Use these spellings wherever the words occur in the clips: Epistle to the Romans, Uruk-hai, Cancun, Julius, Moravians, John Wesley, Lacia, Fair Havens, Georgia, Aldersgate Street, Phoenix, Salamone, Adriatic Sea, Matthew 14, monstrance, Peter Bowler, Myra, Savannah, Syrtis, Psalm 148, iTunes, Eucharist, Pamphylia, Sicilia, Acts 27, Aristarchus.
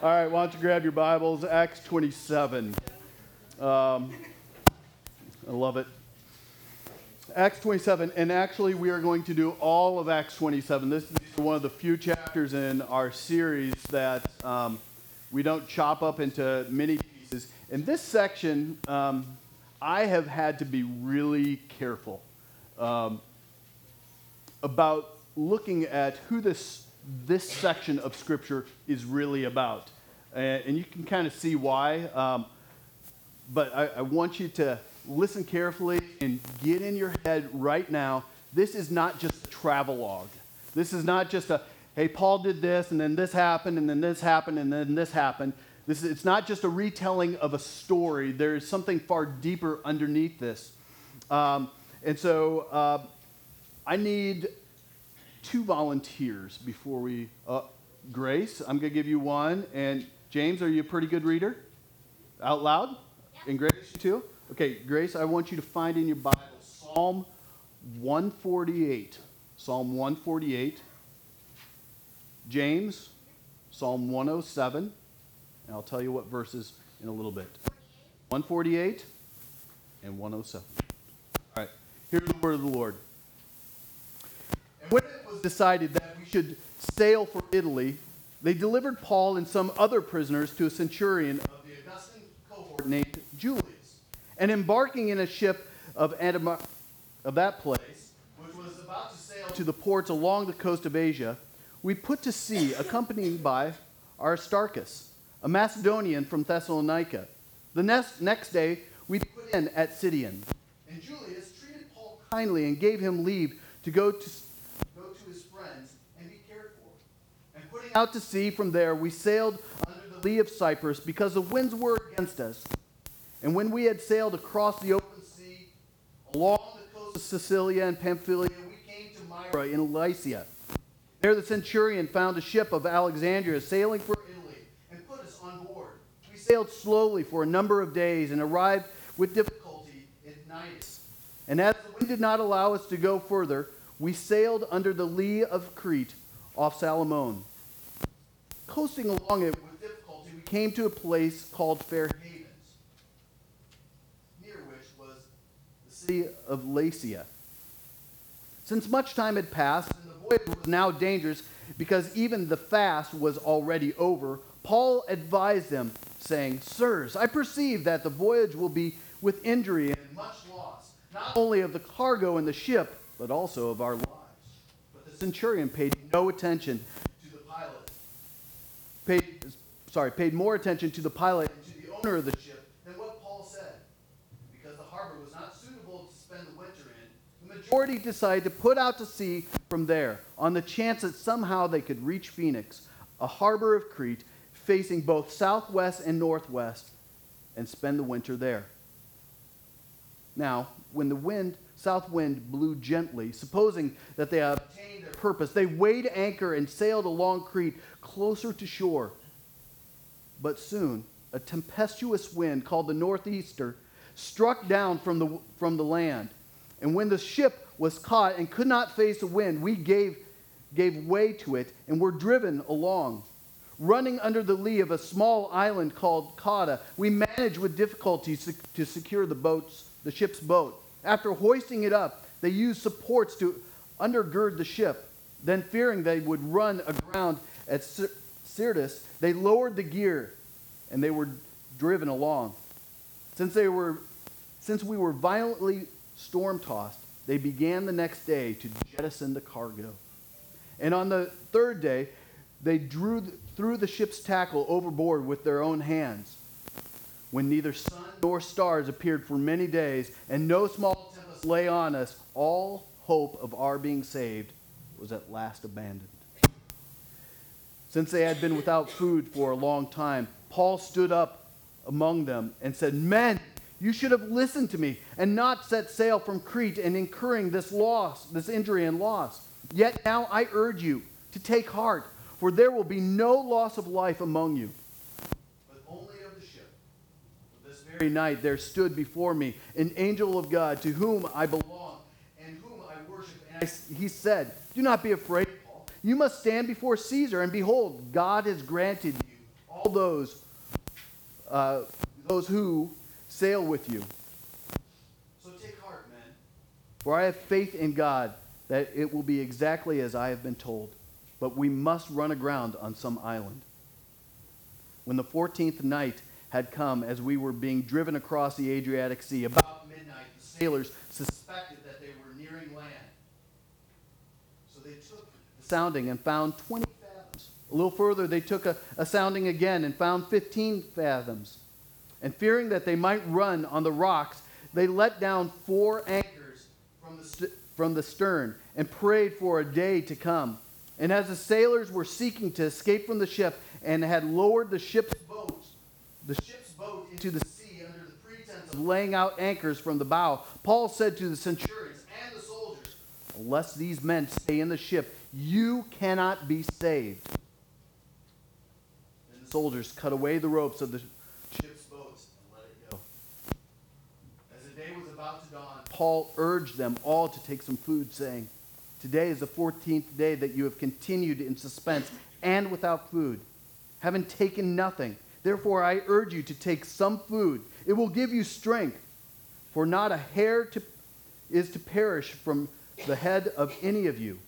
All right, why don't you grab your Bibles, Acts 27. I love it. Acts 27, and actually we are going to do all of Acts 27. This is one of the few chapters in our series that we don't chop up into many pieces. In this section, I have had to be really careful about looking at who this section of Scripture is really about. And you can kind of see why, but I want you to listen carefully and get in your head right now, this is not just a travelogue. This is not just a, hey, Paul did this, and then this happened, and then this happened, and then this happened. It's not just a retelling of a story. There is something far deeper underneath this. And so I need two volunteers before we, Grace, I'm going to give you one, and James, are you a pretty good reader? Out loud? Yeah. And Grace, you too? Okay, Grace, I want you to find in your Bible Psalm 148. Psalm 148. James, Psalm 107. And I'll tell you what verses in a little bit. 148 and 107. All right, here's the word of the Lord. When it was decided that we should sail for Italy, they delivered Paul and some other prisoners to a centurion of the Augustan cohort named Julius. And embarking in a ship of that place, which was about to sail to the ports along the coast of Asia, we put to sea, accompanied by Aristarchus, a Macedonian from Thessalonica. The next day, we put in at Sidon. And Julius treated Paul kindly and gave him leave to go to his friends and be cared for. And putting out to sea from there, we sailed under the lee of Cyprus because the winds were against us. And when we had sailed across the open sea, along the coast of Sicilia and Pamphylia, we came to Myra in Lycia. There the centurion found a ship of Alexandria sailing for Italy and put us on board. We sailed slowly for a number of days and arrived with difficulty at Cnidos. And as the wind did not allow us to go further, we sailed under the lee of Crete off Salamone. Coasting along it with difficulty, we came to a place called Fair Havens, of Lacia. Since much time had passed, and the voyage was now dangerous because even the fast was already over, Paul advised them, saying, "Sirs, I perceive that the voyage will be with injury and much loss, not only of the cargo and the ship, but also of our lives." But the centurion paid more attention to the pilot and to the owner of the ship than what Paul said, because the harbor was not majority decided to put out to sea from there on the chance that somehow they could reach Phoenix, a harbor of Crete, facing both southwest and northwest, and spend the winter there. Now, when the south wind blew gently, supposing that they had obtained their purpose, they weighed anchor and sailed along Crete closer to shore. But soon, a tempestuous wind called the northeaster struck down from the land. And when the ship was caught and could not face the wind, we gave way to it and were driven along. Running under the lee of a small island called Cada, we managed with difficulty to secure the ship's boat. After hoisting it up, they used supports to undergird the ship. Then, fearing they would run aground at Syrtis, they lowered the gear and they were driven along. Since we were violently storm-tossed, they began the next day to jettison the cargo. And on the third day, they threw the ship's tackle overboard with their own hands. When neither sun nor stars appeared for many days, and no small tempest lay on us, all hope of our being saved was at last abandoned. Since they had been without food for a long time, Paul stood up among them and said, "Men, you should have listened to me and not set sail from Crete and incurring this injury and loss. Yet now I urge you to take heart, for there will be no loss of life among you, but only of the ship. For this very night there stood before me an angel of God to whom I belong and whom I worship. And he said, 'Do not be afraid, Paul. You must stand before Caesar, and behold, God has granted you all all those who sail with you. So take heart, men. For I have faith in God that it will be exactly as I have been told, but we must run aground on some island. When the 14th night had come, as we were being driven across the Adriatic Sea, about midnight the sailors suspected that they were nearing land. So they took the sounding and found 20 fathoms. A little further, they took a sounding again and found 15 fathoms. And fearing that they might run on the rocks, they let down 4 anchors from the stern and prayed for a day to come. And as the sailors were seeking to escape from the ship and had lowered the ship's boat into the sea under the pretense of laying out anchors from the bow, Paul said to the centurions and the soldiers, "Unless these men stay in the ship, you cannot be saved." Then the soldiers cut away the ropes of the ship's boats and let it go. As the day was about to dawn, Paul urged them all to take some food, saying, "Today is the 14th day that you have continued in suspense and without food, having taken nothing. Therefore, I urge you to take some food. It will give you strength, for not a hair is to perish from the head of any of you."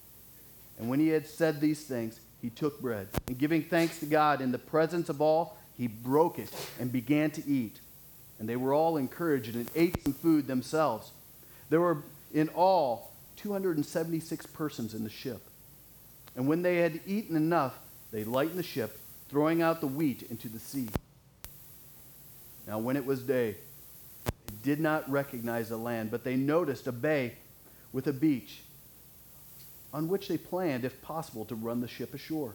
And when he had said these things, he took bread, and giving thanks to God in the presence of all, he broke it and began to eat. And they were all encouraged and ate some food themselves. There were in all 276 persons in the ship. And when they had eaten enough, they lightened the ship, throwing out the wheat into the sea. Now when it was day, they did not recognize the land, but they noticed a bay with a beach, on which they planned, if possible, to run the ship ashore.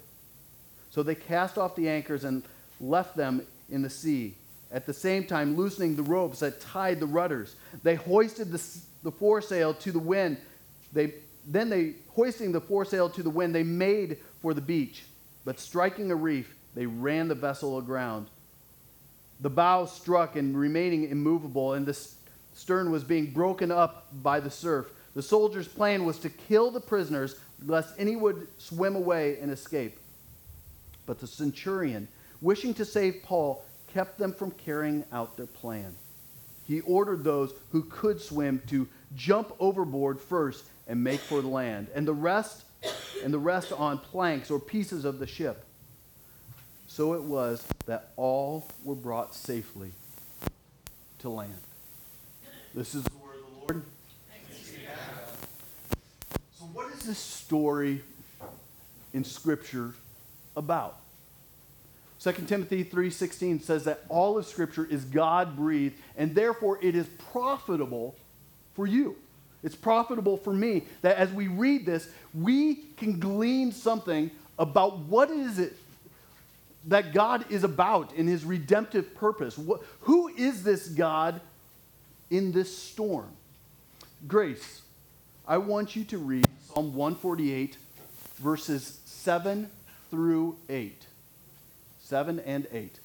So they cast off the anchors and left them in the sea, at the same time loosening the ropes that tied the rudders. They hoisted the foresail to the wind. They made for the beach, but striking a reef, they ran the vessel aground. The bow struck and remaining immovable, and the stern was being broken up by the surf. The soldiers' plan was to kill the prisoners, lest any would swim away and escape. But the centurion, wishing to save Paul, kept them from carrying out their plan. He ordered those who could swim to jump overboard first and make for the land, and the rest on planks or pieces of the ship. So it was that all were brought safely to land. This is the word of the Lord. Thanks be to God. So what is this story in Scripture about? 2 Timothy 3:16 says that all of Scripture is God-breathed, and therefore it is profitable for you. It's profitable for me that as we read this, we can glean something about what is it that God is about in his redemptive purpose. Who is this God in this storm? Grace, I want you to read Psalm 148, verses 7 through 8. 7 and 8.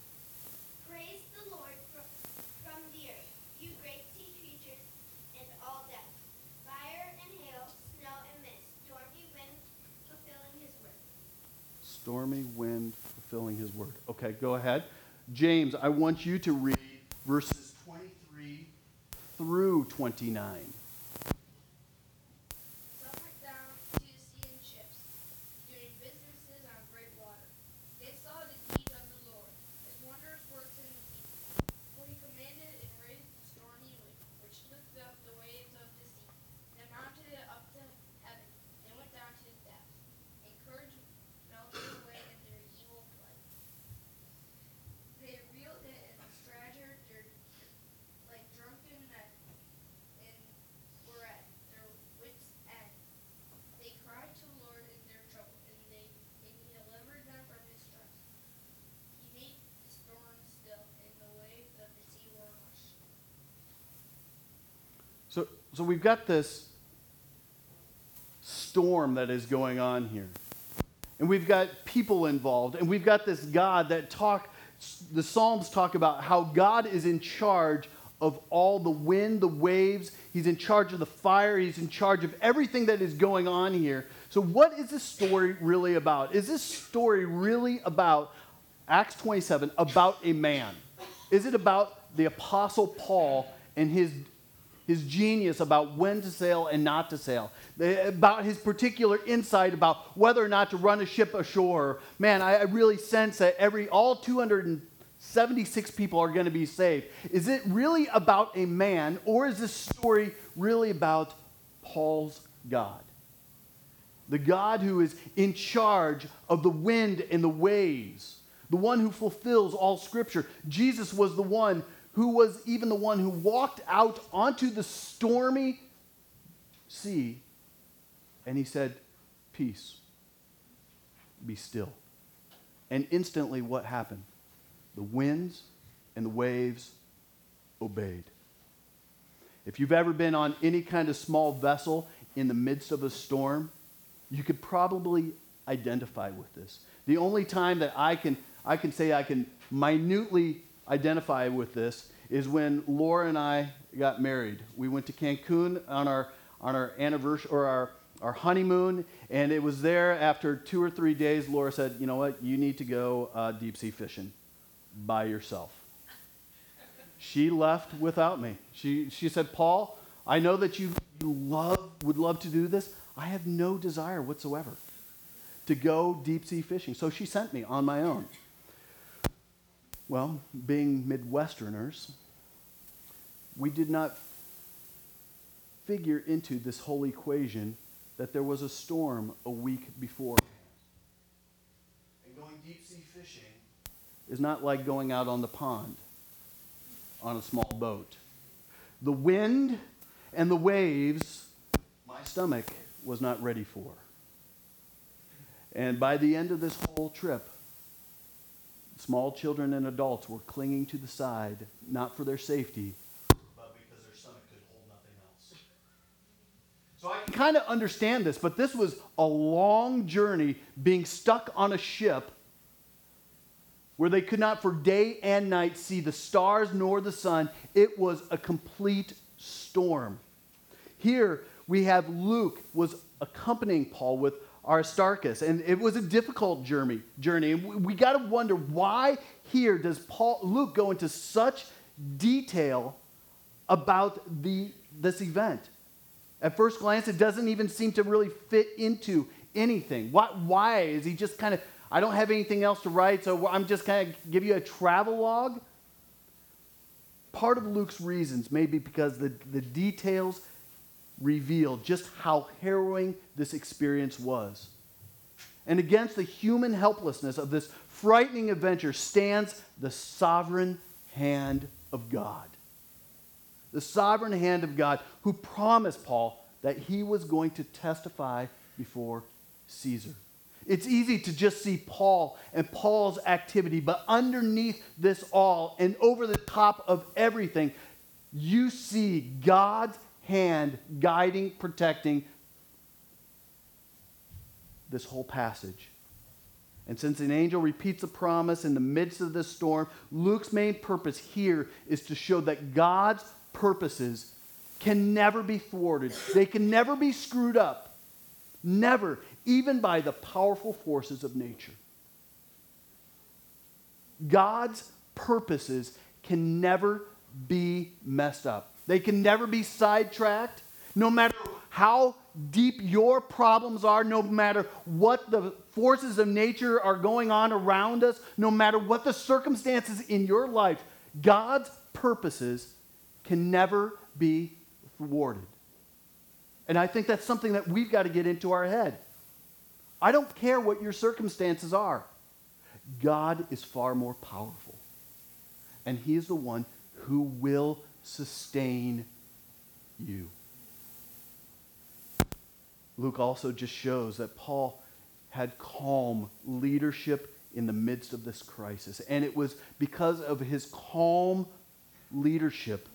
Stormy wind fulfilling his word. Okay, go ahead. James, I want you to read verses 23 through 29. Some went down to the sea in ships, doing businesses on great water. They saw the deeds of the Lord, his wondrous works in the deep. For he commanded and raised the stormy wind, which lifted up the waves of the sea, then mounted it up to heaven, and went down to his depths. Encouraged So we've got this storm that is going on here. And we've got people involved. And we've got this God the Psalms talk about how God is in charge of all the wind, the waves. He's in charge of the fire. He's in charge of everything that is going on here. So what is this story really about? Is this story really about Acts 27, about a man? Is it about the Apostle Paul and his genius about when to sail and not to sail, about his particular insight about whether or not to run a ship ashore? Man, I really sense that all 276 people are going to be saved. Is it really about a man, or is this story really about Paul's God? The God who is in charge of the wind and the waves, the one who fulfills all Scripture. Jesus was the one who was even the one who walked out onto the stormy sea, and he said, "Peace, be still." And instantly what happened? The winds and the waves obeyed. If you've ever been on any kind of small vessel in the midst of a storm, you could probably identify with this. The only time that I can say I can minutely identify with this is when Laura and I got married. We went to Cancun on our anniversary or our honeymoon, and it was there after 2 or 3 days. Laura said, "You know what? You need to go deep sea fishing by yourself." She left without me. She said, "Paul, I know that you would love to do this. I have no desire whatsoever to go deep sea fishing." So she sent me on my own. Well, being Midwesterners, we did not figure into this whole equation that there was a storm a week before. And going deep sea fishing is not like going out on the pond on a small boat. The wind and the waves, my stomach was not ready for. And by the end of this whole trip, small children and adults were clinging to the side, not for their safety, but because their stomach could hold nothing else. So I can kind of understand this, but this was a long journey being stuck on a ship where they could not for day and night see the stars nor the sun. It was a complete storm. Here we have Luke was accompanying Paul with Aristarchus, and it was a difficult journey. We got to wonder, why here does Luke go into such detail about this event? At first glance, it doesn't even seem to really fit into anything. Why is he just kind of, I don't have anything else to write, so I'm just going to give you a travel log? Part of Luke's reasons may be because the details reveal just how harrowing this experience was. And against the human helplessness of this frightening adventure stands the sovereign hand of God. The sovereign hand of God, who promised Paul that he was going to testify before Caesar. It's easy to just see Paul and Paul's activity, but underneath this all and over the top of everything, you see God's hand guiding, protecting this whole passage. And since an angel repeats the promise in the midst of this storm, Luke's main purpose here is to show that God's purposes can never be thwarted. They can never be screwed up. Never, even by the powerful forces of nature. God's purposes can never be messed up. They can never be sidetracked. No matter how deep your problems are, no matter what the forces of nature are going on around us, no matter what the circumstances in your life, God's purposes can never be thwarted. And I think that's something that we've got to get into our head. I don't care what your circumstances are. God is far more powerful. And he is the one who will sustain you. Luke also just shows that Paul had calm leadership in the midst of this crisis. And it was because of his calm leadership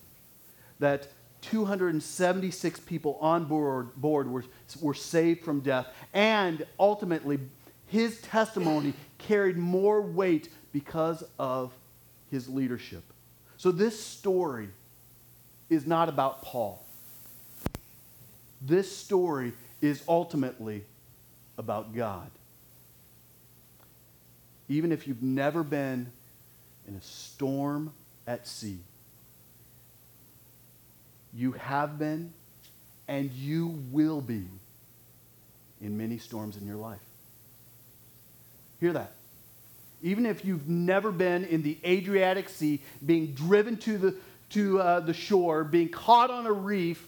that 276 people on board were saved from death. And ultimately, his testimony carried more weight because of his leadership. So this story is not about Paul. This story is ultimately about God. even if you've never been in a storm at sea. You have been and you will be in many storms in your life. Hear that. Even if you've never been in the Adriatic Sea, being driven to the shore, being caught on a reef,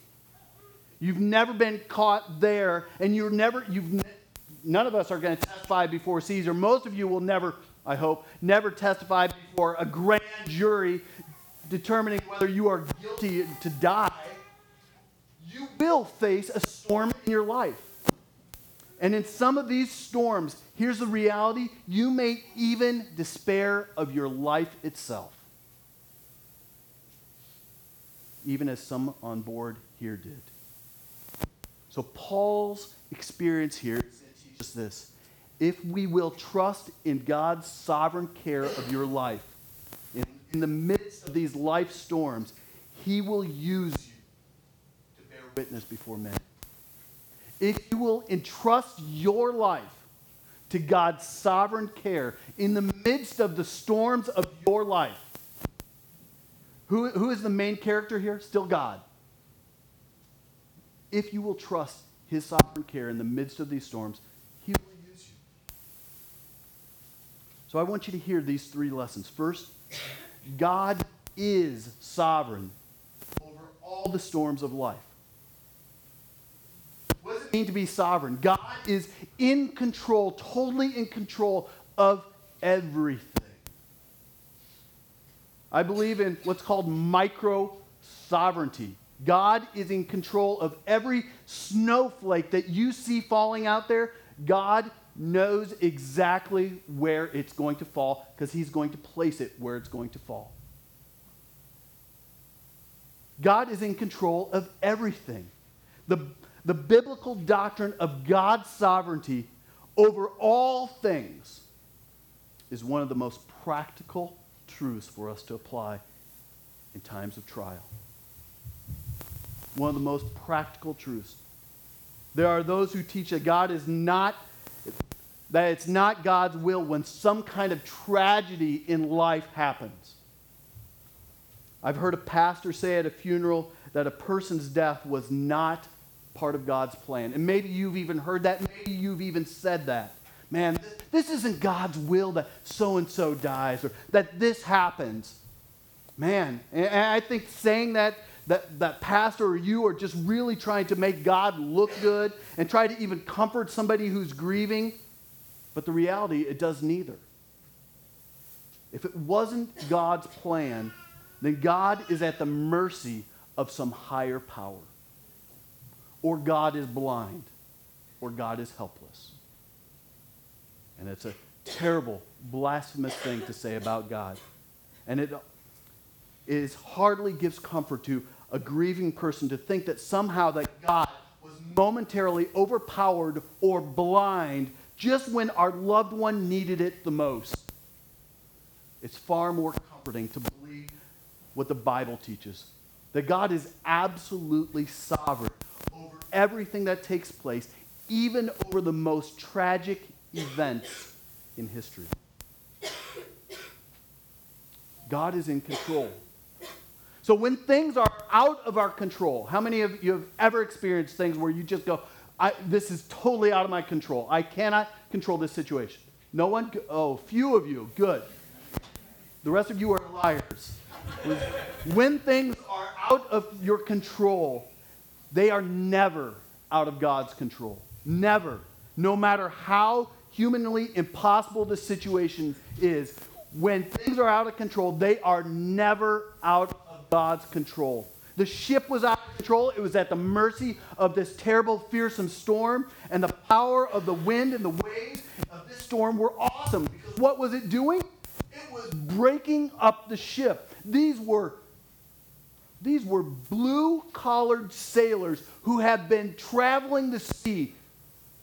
you've never been caught there, and none of us are going to testify before Caesar. Most of you will never, I hope, never testify before a grand jury determining whether you are guilty to die. You will face a storm in your life. And in some of these storms, here's the reality, you may even despair of your life itself. Even as some on board here did. So Paul's experience here is this. If we will trust in God's sovereign care of your life, in the midst of these life storms, he will use you to bear witness before men. If you will entrust your life to God's sovereign care in the midst of the storms of your life, who is the main character here? Still God. If you will trust his sovereign care in the midst of these storms, he will use you. So I want you to hear these three lessons. First, God is sovereign over all the storms of life. What does it mean to be sovereign? God is in control, totally in control of everything. I believe in what's called micro-sovereignty. God is in control of every snowflake that you see falling out there. God knows exactly where it's going to fall because he's going to place it where it's going to fall. God is in control of everything. The biblical doctrine of God's sovereignty over all things is one of the most practical truths for us to apply in times of trial. One of the most practical truths. There are those who teach that it's not God's will when some kind of tragedy in life happens. I've heard a pastor say at a funeral that a person's death was not part of God's plan. And maybe you've even heard that. Maybe you've even said that. Man, this isn't God's will that so-and-so dies or that this happens. Man, and I think saying that pastor or you are just really trying to make God look good and try to even comfort somebody who's grieving. But the reality, it does neither. If it wasn't God's plan, then God is at the mercy of some higher power. Or God is blind. Or God is helpless. And it's a terrible, blasphemous thing to say about God. And it hardly gives comfort to a grieving person to think that somehow that God was momentarily overpowered or blind just when our loved one needed it the most. It's far more comforting to believe what the Bible teaches, that God is absolutely sovereign over everything that takes place, even over the most tragic events in history. God is in control. So when things are out of our control, how many of you have ever experienced things where you just go, this is totally out of my control. I cannot control this situation. No one? Oh, few of you. Good. The rest of you are liars. When things are out of your control, they are never out of God's control. Never. No matter how humanly impossible the situation is, when things are out of control, they are never out of God's control. The ship was out of control. It was at the mercy of this terrible, fearsome storm. And the power of the wind and the waves of this storm were awesome. Because what was it doing? It was breaking up the ship. These were blue-collared sailors who had been traveling the sea.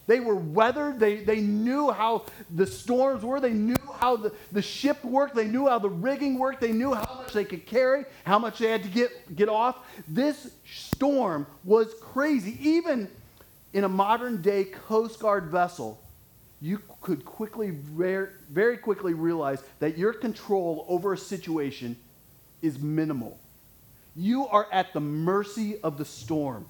They were weathered. They knew how the storms were. They knew how the ship worked. They knew how the rigging worked. They knew how much they could carry, how much they had to get off. This storm was crazy. Even in a modern-day Coast Guard vessel, you could quickly, very quickly realize that your control over a situation is minimal. You are at the mercy of the storm.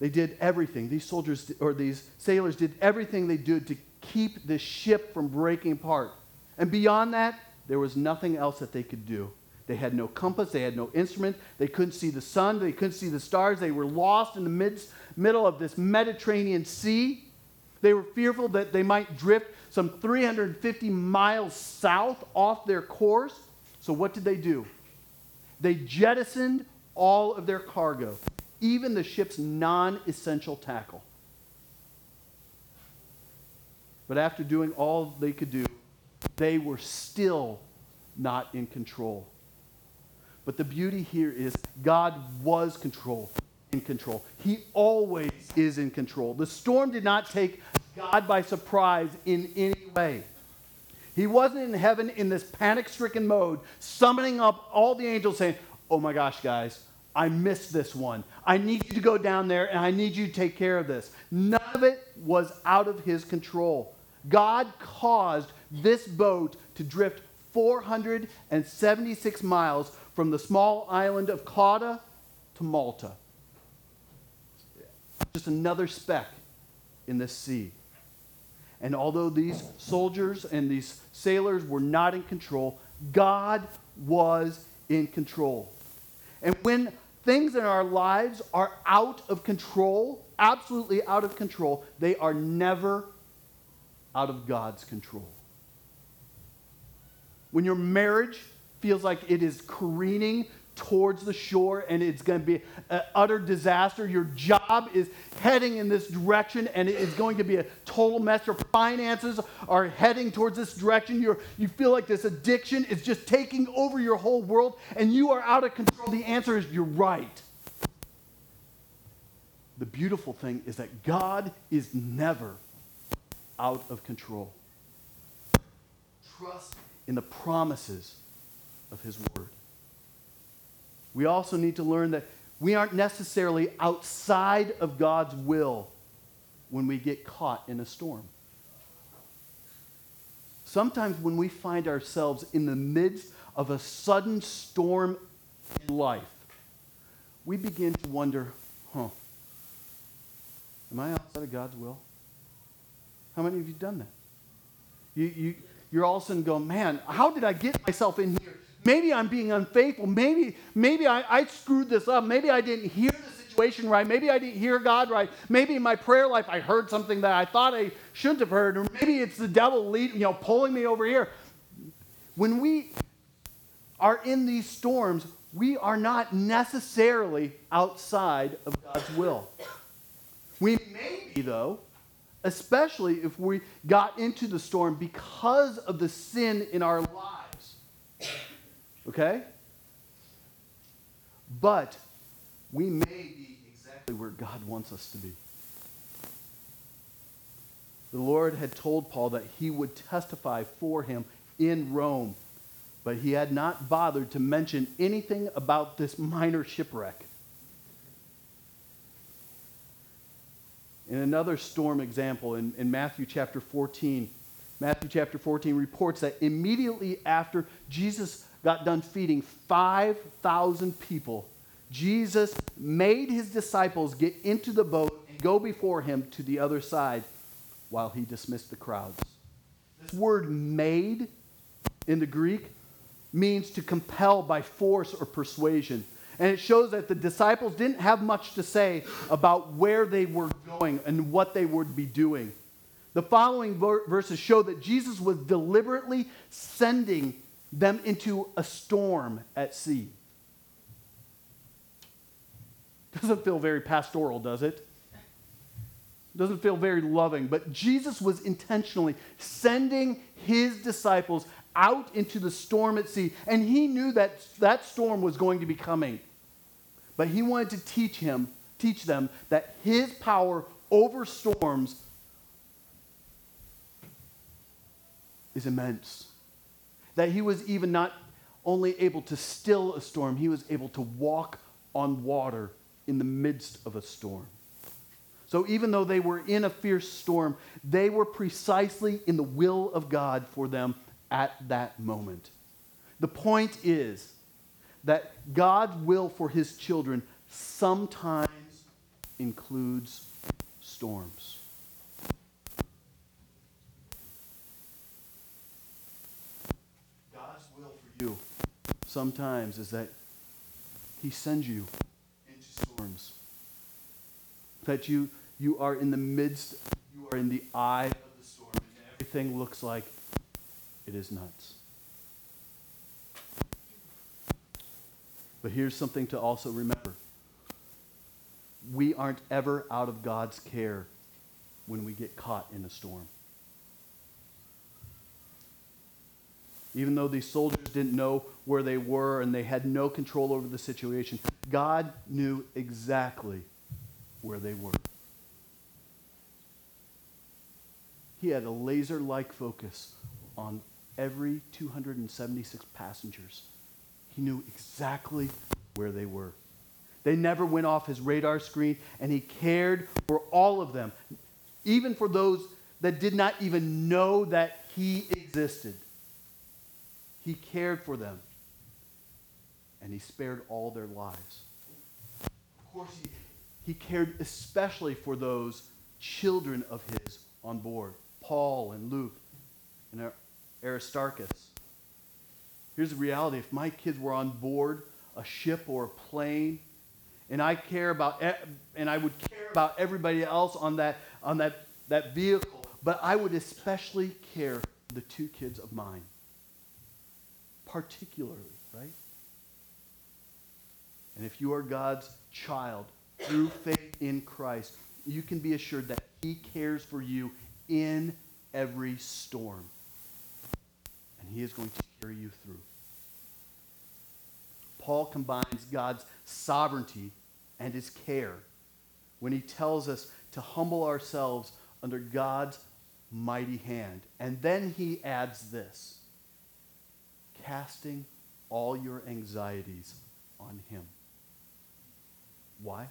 They did everything. These soldiers or these sailors did everything they did to keep this ship from breaking apart. And beyond that, there was nothing else that they could do. They had no compass. They had no instrument. They couldn't see the sun. They couldn't see the stars. They were lost in the middle of this Mediterranean Sea. They were fearful that they might drift some 350 miles south off their course. So what did they do? They jettisoned all of their cargo, even the ship's non-essential tackle. But after doing all they could do, they were still not in control. But the beauty here is God was in control. He always is in control. The storm did not take God by surprise in any way. He wasn't in heaven in this panic-stricken mode, summoning up all the angels saying, "Oh my gosh, guys, I missed this one. I need you to go down there and I need you to take care of this." None of it was out of his control. God caused this boat to drift 476 miles from the small island of Cada to Malta. Just another speck in the sea. And although these soldiers and these sailors were not in control, God was in control. And when things in our lives are out of control, absolutely out of control, they are never out of God's control. When your marriage feels like it is careening towards the shore and it's going to be an utter disaster, your job is heading in this direction and it's going to be a total mess, your finances are heading towards this direction, you feel like this addiction is just taking over your whole world and you are out of control, the answer is you're right. The beautiful thing is that God is never out of control. Trust in the promises of his word. We also need to learn that we aren't necessarily outside of God's will when we get caught in a storm. Sometimes when we find ourselves in the midst of a sudden storm in life, we begin to wonder, am I outside of God's will? How many of you have done that? You're all of a sudden going, man, how did I get myself in here? Maybe I'm being unfaithful. Maybe I screwed this up. Maybe I didn't hear the situation right. Maybe I didn't hear God right. Maybe in my prayer life I heard something that I thought I shouldn't have heard. Or maybe it's the devil pulling me over here. When we are in these storms, we are not necessarily outside of God's will. We may be, though, especially if we got into the storm because of the sin in our lives. Okay? But we may be exactly where God wants us to be. The Lord had told Paul that he would testify for him in Rome, but he had not bothered to mention anything about this minor shipwreck. In another storm example, in Matthew chapter 14, Matthew chapter 14 reports that immediately after Jesus got done feeding 5,000 people, Jesus made his disciples get into the boat and go before him to the other side while he dismissed the crowds. This word made in the Greek means to compel by force or persuasion. And it shows that the disciples didn't have much to say about where they were going and what they would be doing. The following verses show that Jesus was deliberately sending them into a storm at sea. Doesn't feel very pastoral, does it? Doesn't feel very loving, but Jesus was intentionally sending his disciples out into the storm at sea, and he knew that that storm was going to be coming. But he wanted to teach them that his power over storms is immense. That he was even not only able to still a storm, he was able to walk on water in the midst of a storm. So even though they were in a fierce storm, they were precisely in the will of God for them at that moment. The point is that God's will for his children sometimes includes storms. God's will for you sometimes is that he sends you into storms. That you are in the midst, you are in the eye of the storm, and everything looks like it is nuts. But here's something to also remember. We aren't ever out of God's care when we get caught in a storm. Even though these soldiers didn't know where they were and they had no control over the situation, God knew exactly where they were. He had a laser-like focus on every 276 passengers. He knew exactly where they were. They never went off his radar screen, and he cared for all of them, even for those that did not even know that he existed. He cared for them, and he spared all their lives. Of course, he cared especially for those children of his on board, Paul and Luke and Aristarchus. Here's the reality. If my kids were on board a ship or a plane, and I would care about everybody else on that vehicle, but I would especially care for the two kids of mine. Particularly, right? And if you are God's child through faith in Christ, you can be assured that he cares for you in every storm. And he is going to carry you through. Paul combines God's sovereignty and his care when he tells us to humble ourselves under God's mighty hand. And then he adds this: casting all your anxieties on him. Why?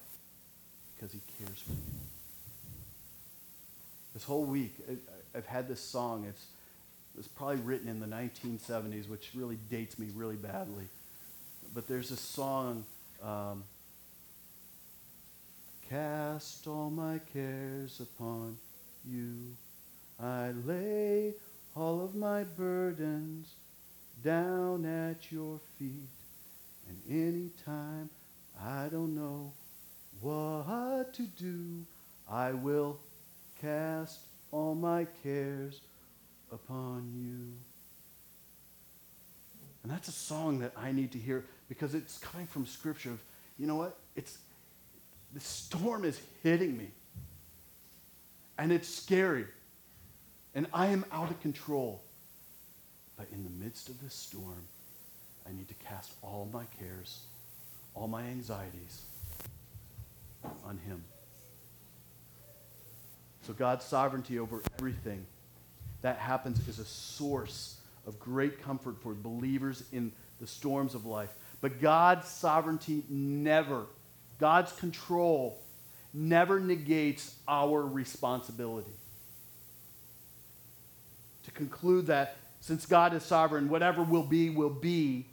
Because he cares for you. This whole week, I've had this song. It's probably written in the 1970s, which really dates me really badly. But there's this song, cast all my cares upon you. I lay all of my burdens down at your feet, and any time I don't know what to do, I will cast all my cares upon you. And that's a song that I need to hear, because it's coming from Scripture. Of, you know what? The storm is hitting me, and it's scary, and I am out of control. But in the midst of this storm, I need to cast all my cares, all my anxieties on him. So God's sovereignty over everything that happens is a source of great comfort for believers in the storms of life. But God's sovereignty never, God's control never negates our responsibility. To conclude that since God is sovereign, whatever will be,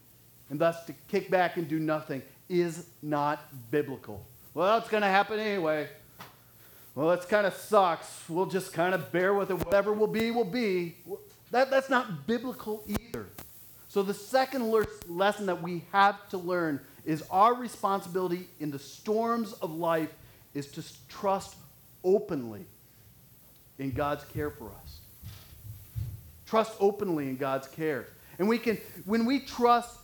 and thus to kick back and do nothing is not biblical. Well, it's going to happen anyway. Well, that kind of sucks. We'll just kind of bear with it. Whatever will be. That's not biblical either. So the second lesson that we have to learn is our responsibility in the storms of life is to trust openly in God's care for us. Trust openly in God's care. And when we trust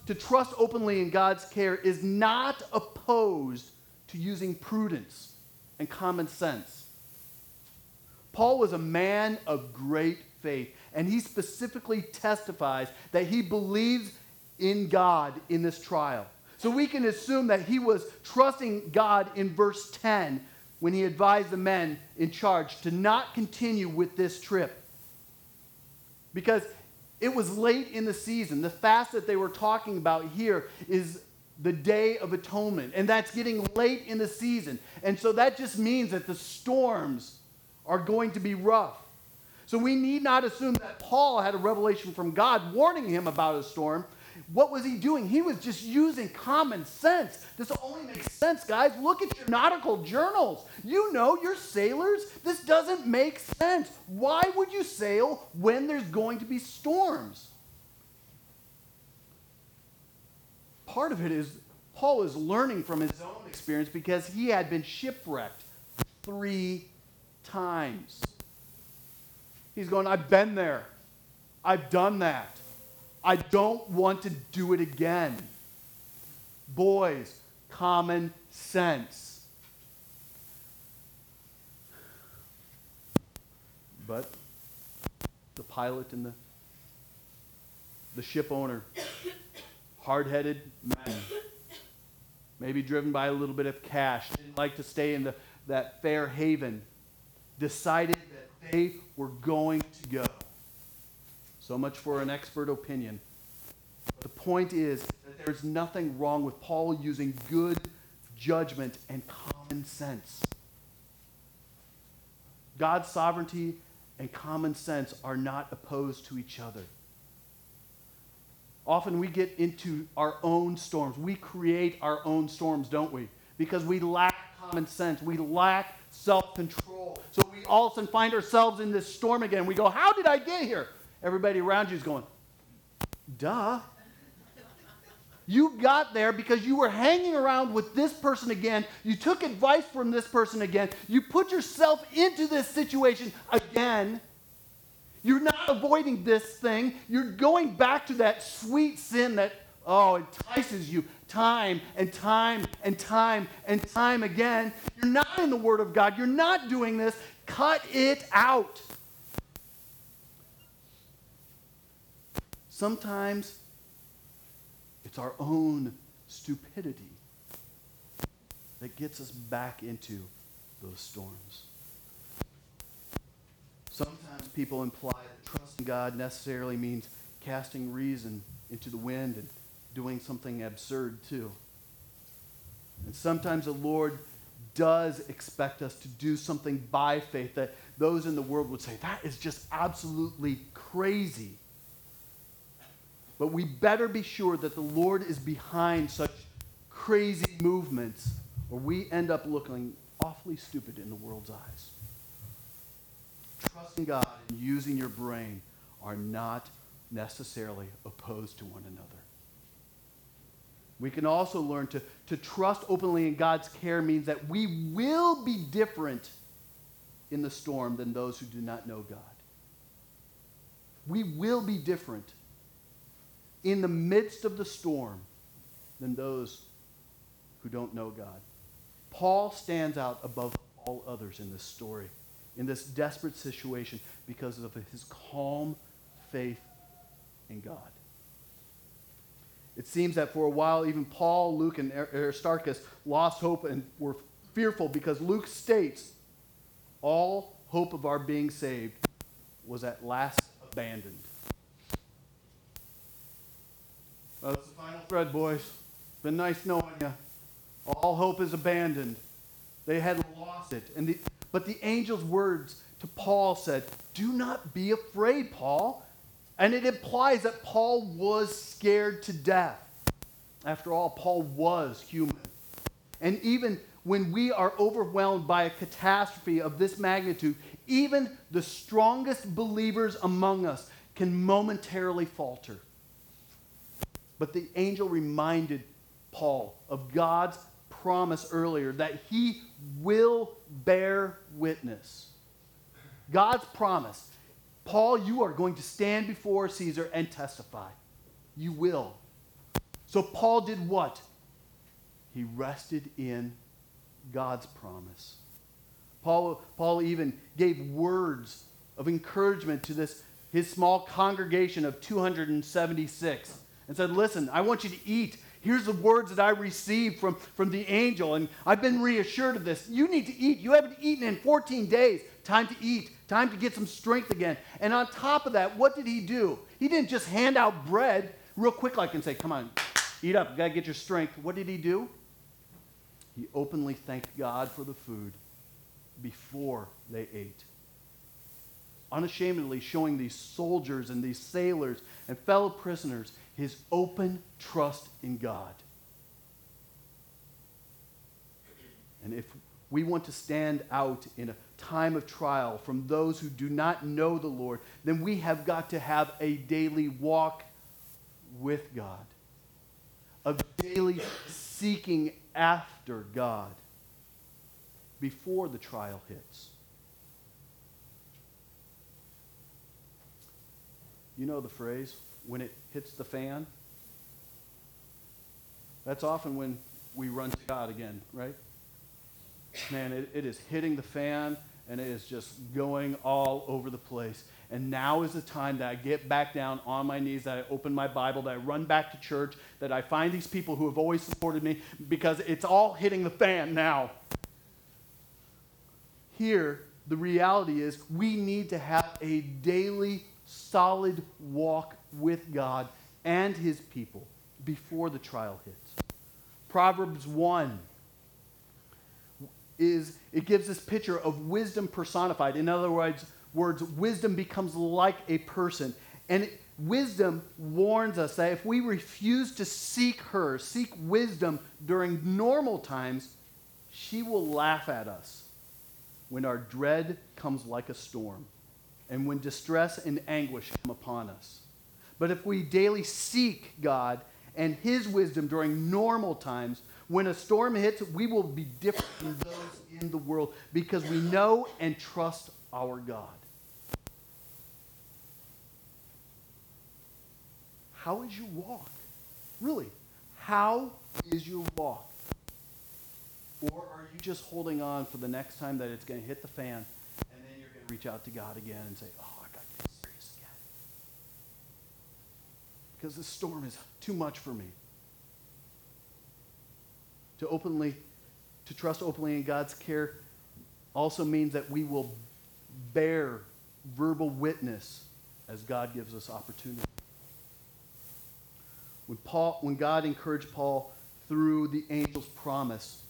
openly in God's care is not opposed to using prudence and common sense. Paul was a man of great faith, and he specifically testifies that he believes in God in this trial. So we can assume that he was trusting God in verse 10 when he advised the men in charge to not continue with this trip. Because it was late in the season. The fast that they were talking about here is the Day of Atonement, and that's getting late in the season. And so that just means that the storms are going to be rough. So we need not assume that Paul had a revelation from God warning him about a storm. What was he doing? He was just using common sense. This only makes sense, guys. Look at your nautical journals. You know, you're sailors. This doesn't make sense. Why would you sail when there's going to be storms? Part of it is Paul is learning from his own experience because he had been shipwrecked 3 times. He's going, I've been there. I've done that. I don't want to do it again. Boys, common sense. But the pilot and the ship owner, hard-headed men, maybe driven by a little bit of cash, didn't like to stay in that Fair Haven, decided that they were going to go. So much for an expert opinion. The point is that there's nothing wrong with Paul using good judgment and common sense. God's sovereignty and common sense are not opposed to each other. Often we get into our own storms. We create our own storms, don't we? Because we lack common sense. We lack self-control. So we all of a sudden find ourselves in this storm again. We go, how did I get here? Everybody around you is going, duh. You got there because you were hanging around with this person again. You took advice from this person again. You put yourself into this situation again. You're not avoiding this thing. You're going back to that sweet sin that, oh, entices you time and time and time and time again. You're not in the Word of God. You're not doing this. Cut it out. Sometimes it's our own stupidity that gets us back into those storms. Sometimes people imply that trusting God necessarily means casting reason into the wind and doing something absurd too. And sometimes the Lord does expect us to do something by faith that those in the world would say, that is just absolutely crazy. But we better be sure that the Lord is behind such crazy movements, or we end up looking awfully stupid in the world's eyes. Trusting God and using your brain are not necessarily opposed to one another. We can also learn to trust openly in God's care means that we will be different in the storm than those who do not know God. We will be different in the midst of the storm than those who don't know God. Paul stands out above all others in this story, in this desperate situation, because of his calm faith in God. It seems that for a while, even Paul, Luke, and Aristarchus lost hope and were fearful because Luke states, all hope of our being saved was at last abandoned. Well, that's the final thread, boys. Been nice knowing you. All hope is abandoned. They had lost it. But the angel's words to Paul said, do not be afraid, Paul. And it implies that Paul was scared to death. After all, Paul was human. And even when we are overwhelmed by a catastrophe of this magnitude, even the strongest believers among us can momentarily falter. But the angel reminded Paul of God's promise earlier that he will bear witness. God's promise. Paul, you are going to stand before Caesar and testify. You will. So Paul did what? He rested in God's promise. Paul even gave words of encouragement to his small congregation of 276. And said, listen, I want you to eat. Here's the words that I received from the angel, and I've been reassured of this. You need to eat. You haven't eaten in 14 days. Time to eat. Time to get some strength again. And on top of that, what did he do? He didn't just hand out bread real quick like and say, come on, Eat up. You've got to get your strength. What did he do? He openly thanked God for the food before they ate. Unashamedly showing these soldiers and these sailors and fellow prisoners his open trust in God. And if we want to stand out in a time of trial from those who do not know the Lord, then we have got to have a daily walk with God, a daily seeking after God before the trial hits. You know the phrase, when it hits the fan? That's often when we run to God again, right? Man, it is hitting the fan, and it is just going all over the place. And now is the time that I get back down on my knees, that I open my Bible, that I run back to church, that I find these people who have always supported me, because it's all hitting the fan now. Here, the reality is we need to have a daily, solid walk with God and his people before the trial hits. Proverbs 1 it gives this picture of wisdom personified. In other words, wisdom becomes like a person. And wisdom warns us that if we refuse to seek wisdom during normal times, she will laugh at us when our dread comes like a storm and when distress and anguish come upon us. But if we daily seek God and his wisdom during normal times, when a storm hits, we will be different from those in the world because we know and trust our God. How is your walk? Really, how is your walk? Or are you just holding on for the next time that it's going to hit the fan, and then you're going to reach out to God again and say, oh, I got to get serious again. Because this storm is too much for me. To trust openly in God's care also means that we will bear verbal witness as God gives us opportunity. When God encouraged Paul through the angel's promise,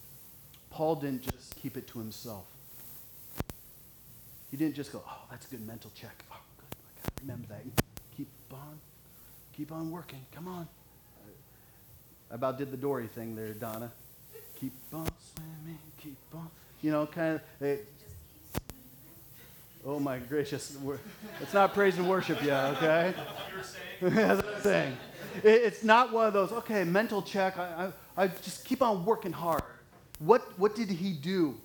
Paul didn't just keep it to himself. He didn't just go, oh, that's a good mental check. Oh, good, I got to remember that. Keep on working. Come on. I about did the Dory thing there, Donna. Keep on swimming, keep on. You know, kind of. Oh my gracious! It's not praise and worship yet, okay? That's what I'm saying. It's not one of those. Okay, mental check. I just keep on working hard. What did he do?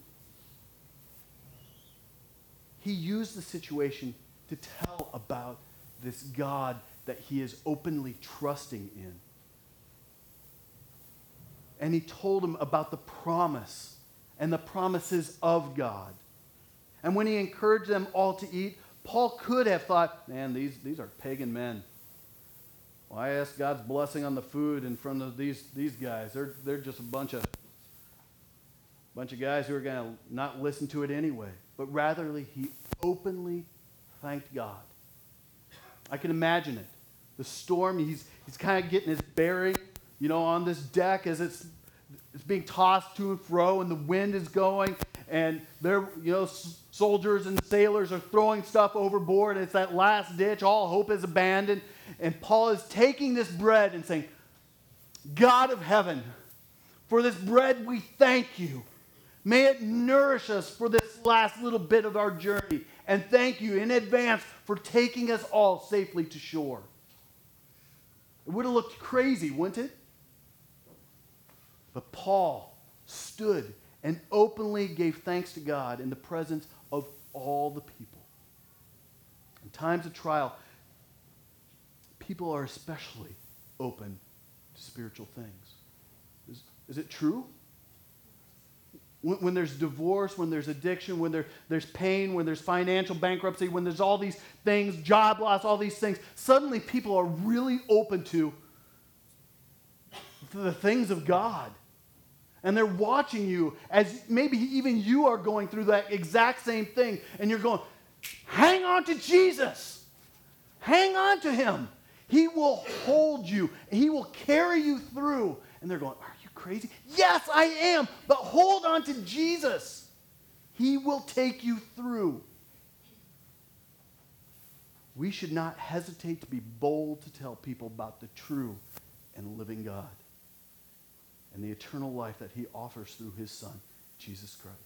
He used the situation to tell about this God that he is openly trusting in. And he told him about the promise and the promises of God. And when he encouraged them all to eat, Paul could have thought, man, these are pagan men. Well, I asked God's blessing on the food in front of these guys. They're just a bunch of guys who are going to not listen to it anyway. But rather, he openly thanked God. I can imagine it. The storm, he's kind of getting his bearings. You know, on this deck as it's being tossed to and fro and the wind is going and there, you know, soldiers and sailors are throwing stuff overboard. It's that last ditch. All hope is abandoned. And Paul is taking this bread and saying, God of heaven, for this bread we thank you. May it nourish us for this last little bit of our journey. And thank you in advance for taking us all safely to shore. It would have looked crazy, wouldn't it? But Paul stood and openly gave thanks to God in the presence of all the people. In times of trial, people are especially open to spiritual things. Is it true? When there's divorce, when there's addiction, when there's pain, when there's financial bankruptcy, when there's all these things, job loss, all these things, suddenly people are really open to the things of God. And they're watching you as maybe even you are going through that exact same thing. And you're going, hang on to Jesus. Hang on to him. He will hold you. He will carry you through. And they're going, are you crazy? Yes, I am. But hold on to Jesus. He will take you through. We should not hesitate to be bold to tell people about the true and living God and the eternal life that he offers through his Son, Jesus Christ.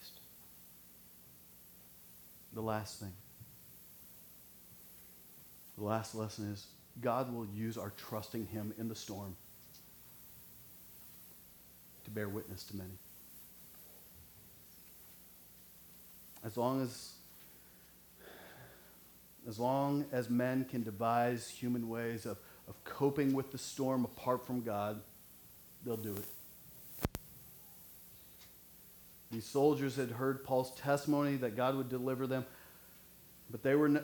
The last thing. The last lesson is God will use our trusting him in the storm to bear witness to many. As long as men can devise human ways of coping with the storm apart from God, they'll do it. These soldiers had heard Paul's testimony that God would deliver them, but they were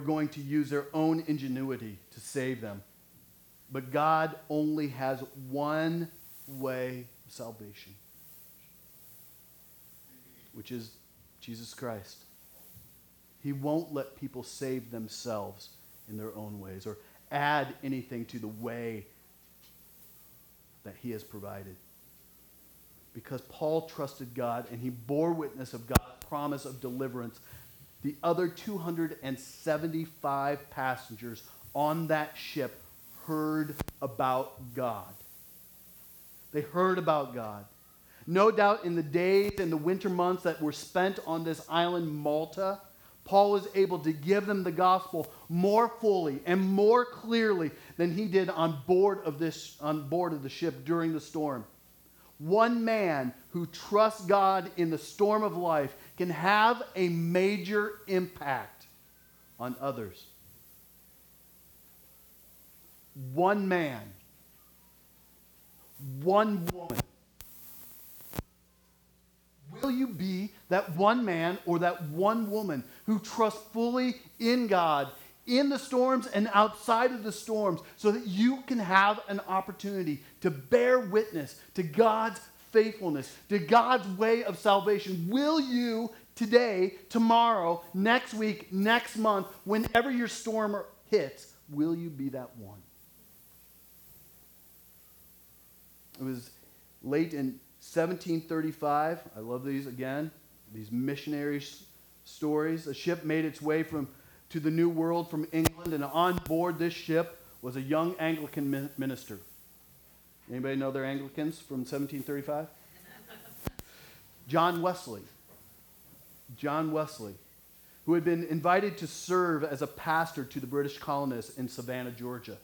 going to use their own ingenuity to save them. But God only has one way of salvation, which is Jesus Christ. He won't let people save themselves in their own ways or add anything to the way that he has provided. Because Paul trusted God and he bore witness of God's promise of deliverance, the other 275 passengers on that ship heard about God. They heard about God. No doubt in the days and the winter months that were spent on this island, Malta, Paul was able to give them the gospel more fully and more clearly than he did on board of the ship during the storm. One man who trusts God in the storm of life can have a major impact on others. One man, one woman. Will you be that one man or that one woman who trusts fully in God in the storms and outside of the storms so that you can have an opportunity to bear witness to God's faithfulness, to God's way of salvation? Will you today, tomorrow, next week, next month, whenever your storm hits, will you be that one? It was late in 1735, I love these again, these missionary stories. A ship made its way to the New World from England, and on board this ship was a young Anglican minister. Anybody know their Anglicans from 1735? John Wesley, who had been invited to serve as a pastor to the British colonists in Savannah, Georgia.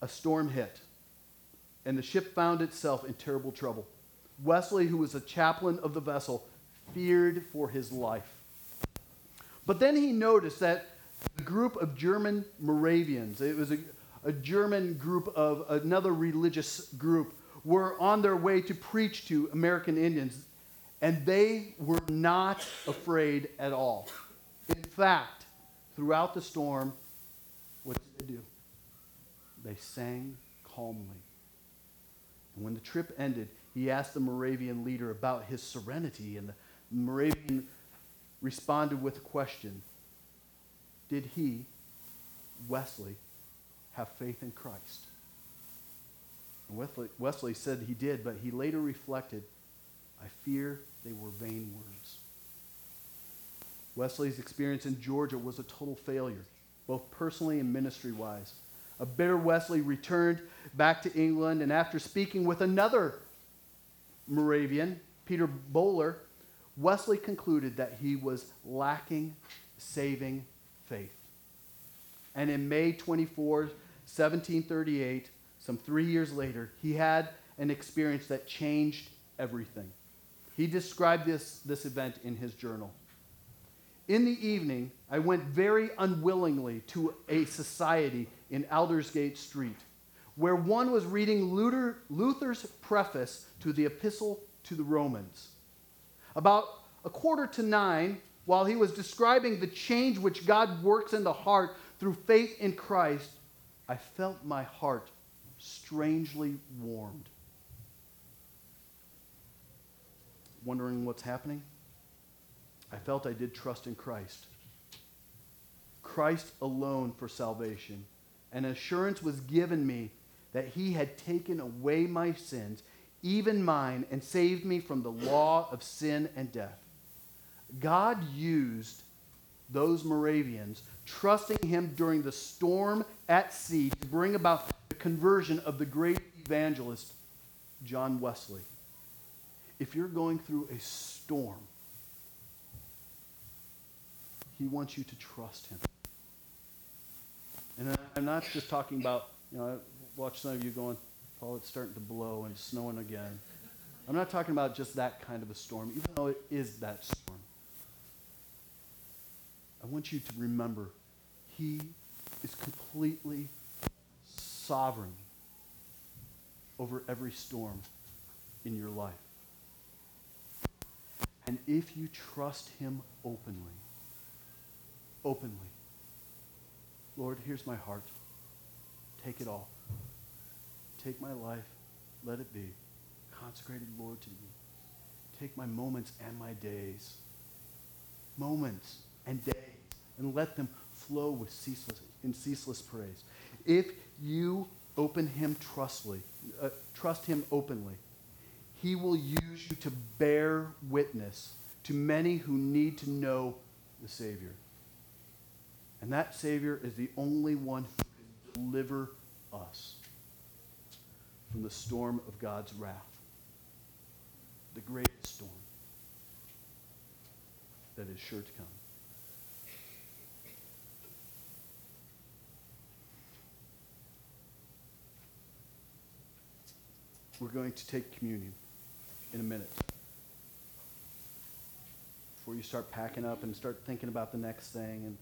A storm hit, and the ship found itself in terrible trouble. Wesley, who was a chaplain of the vessel, feared for his life. But then he noticed that the group of German Moravians, it was a German group of another religious group, were on their way to preach to American Indians, and they were not afraid at all. In fact, throughout the storm, what did they do? They sang calmly. And when the trip ended, he asked the Moravian leader about his serenity, and the Moravian responded with a question. Did he, Wesley, have faith in Christ? And Wesley said he did, but he later reflected, I fear they were vain words. Wesley's experience in Georgia was a total failure, both personally and ministry-wise. A bitter Wesley returned back to England, and after speaking with another Moravian, Peter Bowler, Wesley concluded that he was lacking saving faith. And in May 24, 1738, some 3 years later, he had an experience that changed everything. He described this event in his journal. In the evening, I went very unwillingly to a society in Aldersgate Street, where one was reading Luther's preface to the Epistle to the Romans. About 8:45, while he was describing the change which God works in the heart through faith in Christ, I felt my heart strangely warmed. Wondering what's happening? I felt I did trust in Christ. Christ alone for salvation. An assurance was given me that he had taken away my sins, even mine, and saved me from the law of sin and death. God used those Moravians, trusting him during the storm at sea, to bring about the conversion of the great evangelist, John Wesley. If you're going through a storm, he wants you to trust him. And I'm not just talking about, you know, I watch some of you going, Paul, it's starting to blow and snowing again. I'm not talking about just that kind of a storm, even though it is that storm. I want you to remember, he is completely sovereign over every storm in your life. And if you trust him openly, Lord, here's my heart. Take it all. Take my life. Let it be consecrated, Lord, to you. Take my moments and my days. Moments and days. And let them flow with ceaseless praise. If you trust him openly, he will use you to bear witness to many who need to know the Savior. And that Savior is the only one who can deliver us from the storm of God's wrath, the greatest storm that is sure to come. We're going to take communion in a minute. Before you start packing up and start thinking about the next thing, and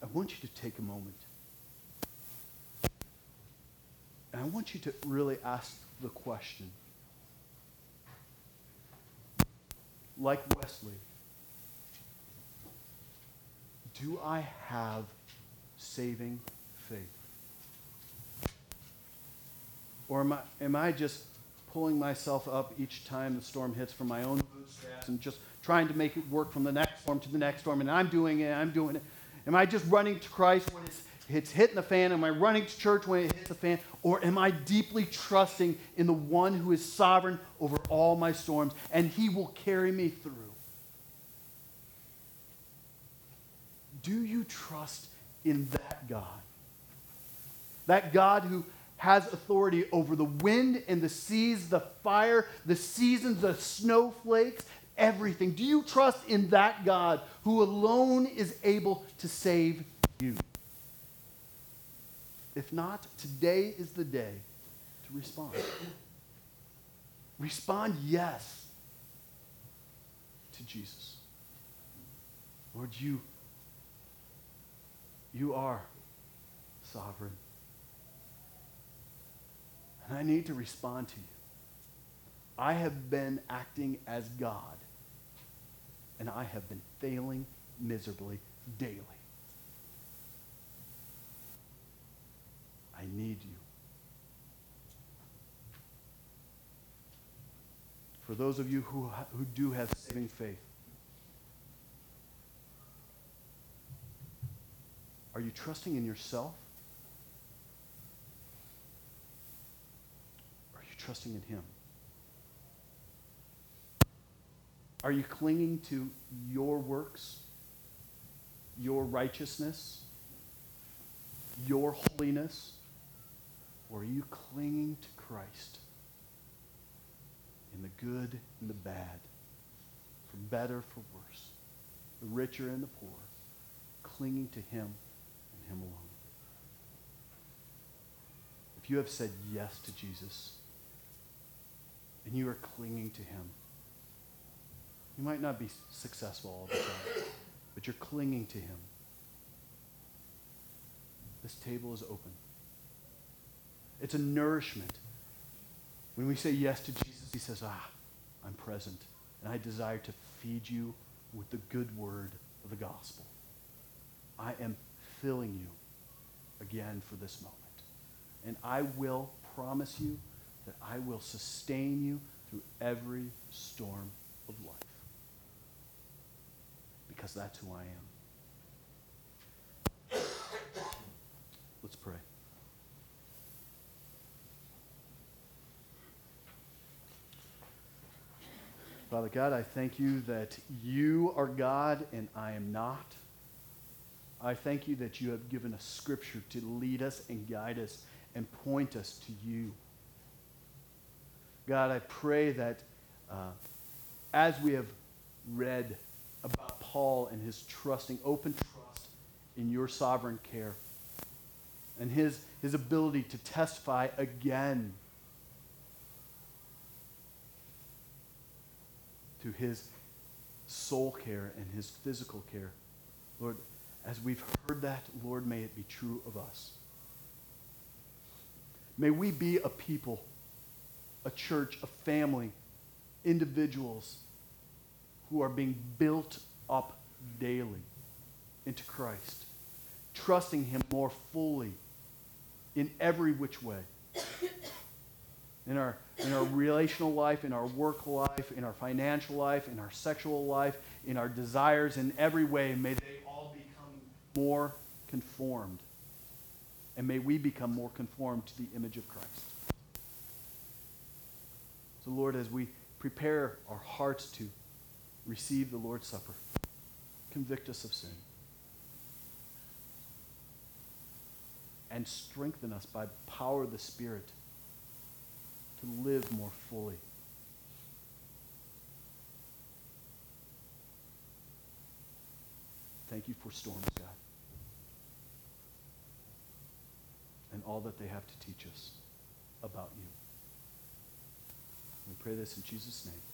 I want you to take a moment. And I want you to really ask the question. Like Wesley, do I have saving faith? Or am I just pulling myself up each time the storm hits from my own bootstraps and just trying to make it work from the next storm to the next storm, and I'm doing it. Am I just running to Christ when it's hitting the fan? Am I running to church when it hits the fan? Or am I deeply trusting in the one who is sovereign over all my storms, and he will carry me through? Do you trust in that God? That God who has authority over the wind and the seas, the fire, the seasons, the snowflakes, everything. Do you trust in that God who alone is able to save you? If not, today is the day to respond. Respond yes to Jesus. Lord, you are sovereign. And I need to respond to you. I have been acting as God, and I have been failing miserably daily. I need you. For those of you who do have saving faith, are you trusting in yourself? Trusting in him? Are you clinging to your works, your righteousness, your holiness, or are you clinging to Christ in the good and the bad, for better, for worse, the richer and the poor, clinging to him and him alone? If you have said yes to Jesus, and you are clinging to him, you might not be successful all the time, but you're clinging to him. This table is open. It's a nourishment. When we say yes to Jesus, he says, I'm present, and I desire to feed you with the good word of the gospel. I am filling you again for this moment. And I will promise you that I will sustain you through every storm of life. Because that's who I am. Let's pray. Father God, I thank you that you are God and I am not. I thank you that you have given us Scripture to lead us and guide us and point us to you. God, I pray that as we have read about Paul and his trusting, open trust in your sovereign care and his ability to testify again to his soul care and his physical care. Lord, as we've heard that, Lord, may it be true of us. May we be a people, a church, a family, individuals who are being built up daily into Christ, trusting him more fully in every which way. In our relational life, in our work life, in our financial life, in our sexual life, in our desires, in every way, may they all become more conformed. And may we become more conformed to the image of Christ. So, Lord, as we prepare our hearts to receive the Lord's Supper, convict us of sin. And strengthen us by the power of the Spirit to live more fully. Thank you for storms, God, and all that they have to teach us about you. We pray this in Jesus' name.